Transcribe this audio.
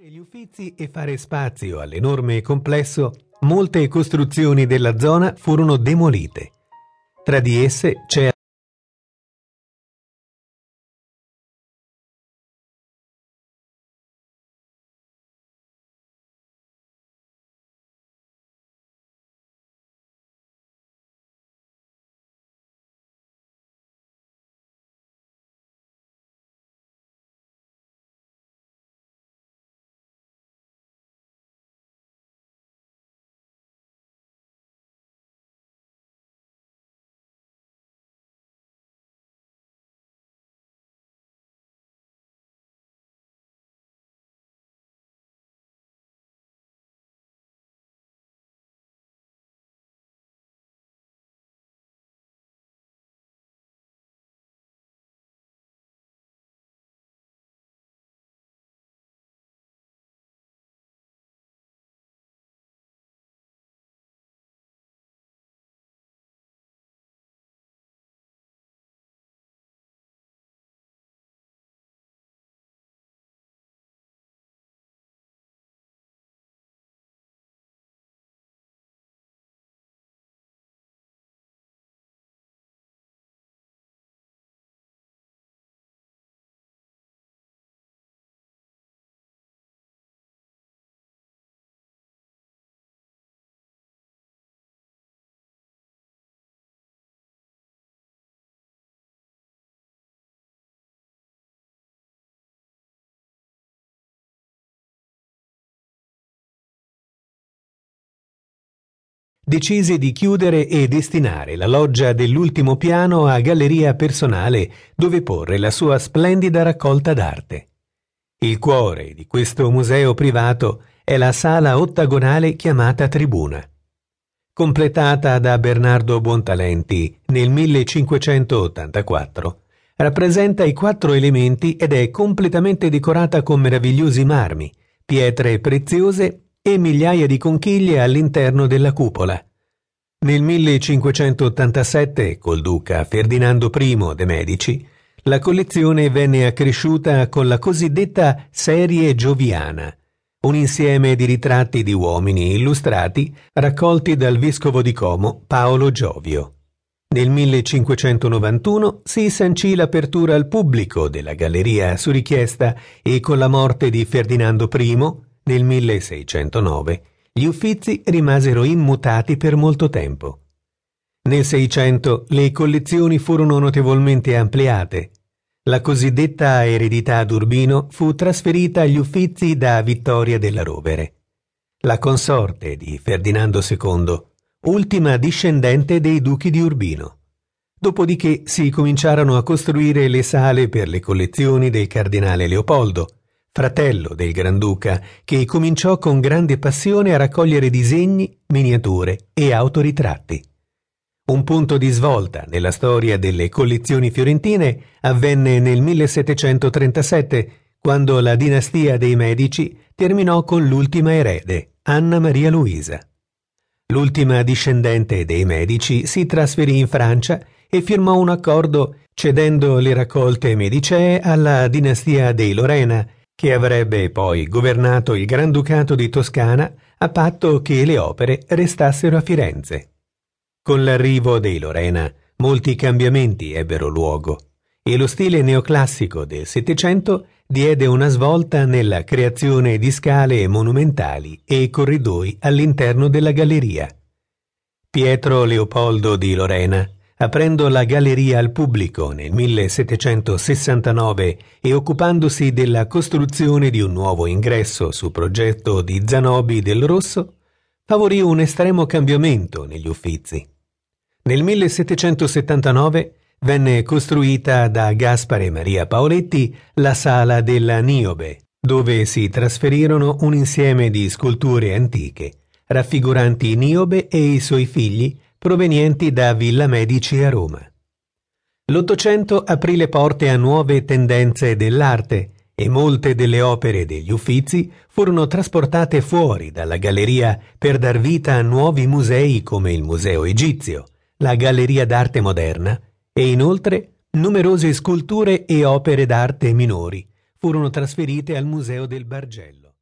Gli uffizi e fare spazio all'enorme complesso, molte costruzioni della zona furono demolite. Tra di esse c'è decise di chiudere e destinare la loggia dell'ultimo piano a galleria personale dove porre la sua splendida raccolta d'arte. Il cuore di questo museo privato è la sala ottagonale chiamata Tribuna. Completata da Bernardo Buontalenti nel 1584, rappresenta i 4 elementi ed è completamente decorata con meravigliosi marmi, pietre preziose e migliaia di conchiglie all'interno della cupola. Nel 1587, col duca Ferdinando I de' Medici, la collezione venne accresciuta con la cosiddetta Serie Gioviana, un insieme di ritratti di uomini illustrati raccolti dal vescovo di Como Paolo Giovio. Nel 1591 si sancì l'apertura al pubblico della galleria su richiesta e con la morte di Ferdinando I, nel 1609 gli uffizi rimasero immutati per molto tempo. Nel 600 le collezioni furono notevolmente ampliate. La cosiddetta eredità d'Urbino fu trasferita agli uffizi da Vittoria della Rovere, la consorte di Ferdinando II, ultima discendente dei duchi di Urbino. Dopodiché si cominciarono a costruire le sale per le collezioni del cardinale Leopoldo, fratello del Granduca, che cominciò con grande passione a raccogliere disegni, miniature e autoritratti. Un punto di svolta nella storia delle collezioni fiorentine avvenne nel 1737, quando la dinastia dei Medici terminò con l'ultima erede, Anna Maria Luisa. L'ultima discendente dei Medici si trasferì in Francia e firmò un accordo cedendo le raccolte medicee alla dinastia dei Lorena, che avrebbe poi governato il Granducato di Toscana a patto che le opere restassero a Firenze. Con l'arrivo dei Lorena molti cambiamenti ebbero luogo e lo stile neoclassico del Settecento diede una svolta nella creazione di scale monumentali e corridoi all'interno della galleria. Pietro Leopoldo di Lorena, aprendo la galleria al pubblico nel 1769 e occupandosi della costruzione di un nuovo ingresso su progetto di Zanobi del Rosso, favorì un estremo cambiamento negli uffizi. Nel 1779 venne costruita da Gaspare Maria Paoletti la Sala della Niobe, dove si trasferirono un insieme di sculture antiche, raffiguranti Niobe e i suoi figli, provenienti da Villa Medici a Roma. L'Ottocento aprì le porte a nuove tendenze dell'arte e molte delle opere degli uffizi furono trasportate fuori dalla galleria per dar vita a nuovi musei come il Museo Egizio, la Galleria d'Arte Moderna e inoltre numerose sculture e opere d'arte minori furono trasferite al Museo del Bargello.